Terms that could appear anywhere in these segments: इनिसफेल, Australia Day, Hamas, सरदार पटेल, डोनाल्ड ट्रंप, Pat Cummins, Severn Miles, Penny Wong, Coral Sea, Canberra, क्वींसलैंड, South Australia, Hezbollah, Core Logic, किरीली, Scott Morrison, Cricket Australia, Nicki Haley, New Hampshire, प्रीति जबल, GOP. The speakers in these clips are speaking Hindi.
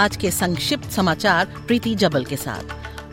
आज के संक्षिप्त समाचार प्रीति जबल के साथ।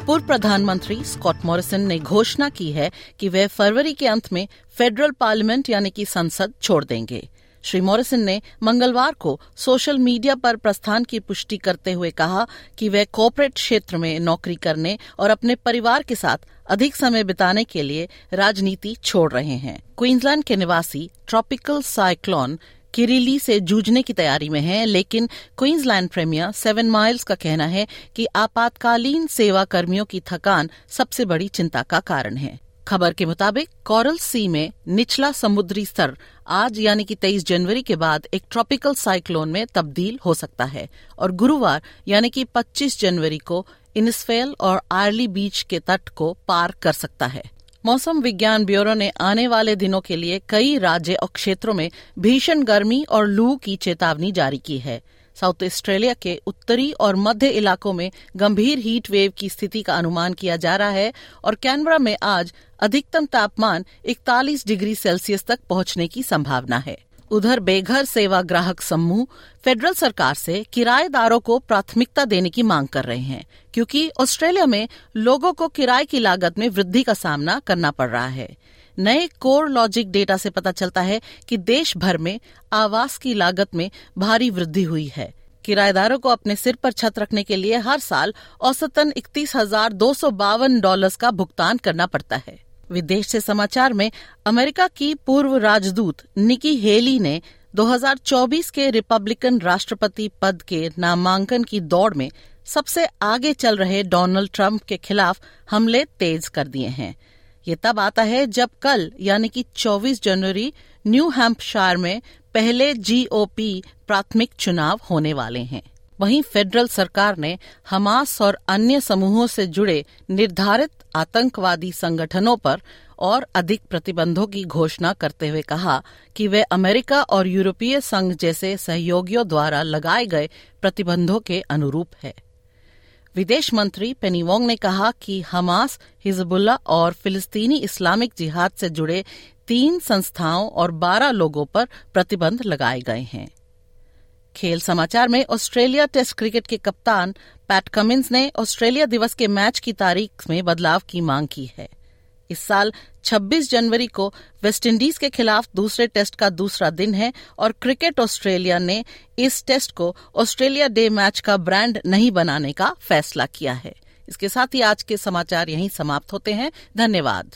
पूर्व प्रधानमंत्री स्कॉट मॉरिसन ने घोषणा की है कि वे फरवरी के अंत में फेडरल पार्लियामेंट यानी कि संसद छोड़ देंगे। श्री मॉरिसन ने मंगलवार को सोशल मीडिया पर प्रस्थान की पुष्टि करते हुए कहा कि वे कॉर्पोरेट क्षेत्र में नौकरी करने और अपने परिवार के साथ अधिक समय बिताने के लिए राजनीति छोड़ रहे हैं। क्वींसलैंड के निवासी ट्रॉपिकल साइक्लोन किरीली से जूझने की तैयारी में है, लेकिन क्वींसलैंड प्रीमियर सेवन माइल्स का कहना है कि आपातकालीन सेवा कर्मियों की थकान सबसे बड़ी चिंता का कारण है। खबर के मुताबिक कोरल सी में निचला समुद्री स्तर आज यानी कि 23 जनवरी के बाद एक ट्रॉपिकल साइक्लोन में तब्दील हो सकता है और गुरुवार यानी कि 25 जनवरी को इनिसफेल और अर्ली बीच के तट को पार कर सकता है। मौसम विज्ञान ब्यूरो ने आने वाले दिनों के लिए कई राज्य और क्षेत्रों में भीषण गर्मी और लू की चेतावनी जारी की है। साउथ ऑस्ट्रेलिया के उत्तरी और मध्य इलाकों में गंभीर हीट वेव की स्थिति का अनुमान किया जा रहा है और कैनबरा में आज अधिकतम तापमान 41 डिग्री सेल्सियस तक पहुंचने की संभावना है। उधर बेघर सेवा ग्राहक समूह फेडरल सरकार से किराएदारों को प्राथमिकता देने की मांग कर रहे हैं क्योंकि ऑस्ट्रेलिया में लोगों को किराए की लागत में वृद्धि का सामना करना पड़ रहा है। नए कोर लॉजिक डेटा से पता चलता है कि देश भर में आवास की लागत में भारी वृद्धि हुई है। किराएदारों को अपने सिर पर छत रखने के लिए हर साल औसतन $31,252 का भुगतान करना पड़ता है। विदेश से समाचार में अमेरिका की पूर्व राजदूत निकी हेली ने 2024 के रिपब्लिकन राष्ट्रपति पद के नामांकन की दौड़ में सबसे आगे चल रहे डोनाल्ड ट्रंप के खिलाफ हमले तेज कर दिए हैं। ये तब आता है जब कल यानी कि 24 जनवरी न्यू हैम्पशायर में पहले GOP प्राथमिक चुनाव होने वाले हैं। वहीं फेडरल सरकार ने हमास और अन्य समूहों से जुड़े निर्धारित आतंकवादी संगठनों पर और अधिक प्रतिबंधों की घोषणा करते हुए कहा कि वे अमेरिका और यूरोपीय संघ जैसे सहयोगियों द्वारा लगाए गए प्रतिबंधों के अनुरूप है। विदेश मंत्री पेनी वोंग ने कहा कि हमास, हिजबुल्ला और फिलिस्तीनी इस्लामिक जिहाद से जुड़े 3 संस्थाओं और 12 लोगों पर प्रतिबंध लगाए गए हैं। खेल समाचार में ऑस्ट्रेलिया टेस्ट क्रिकेट के कप्तान पैट कमिंस ने ऑस्ट्रेलिया दिवस के मैच की तारीख में बदलाव की मांग की है। इस साल 26 जनवरी को वेस्ट इंडीज के खिलाफ दूसरे टेस्ट का दूसरा दिन है और क्रिकेट ऑस्ट्रेलिया ने इस टेस्ट को ऑस्ट्रेलिया डे मैच का ब्रांड नहीं बनाने का फैसला किया है। इसके साथ ही आज के समाचार यहीं समाप्त होते हैं। धन्यवाद।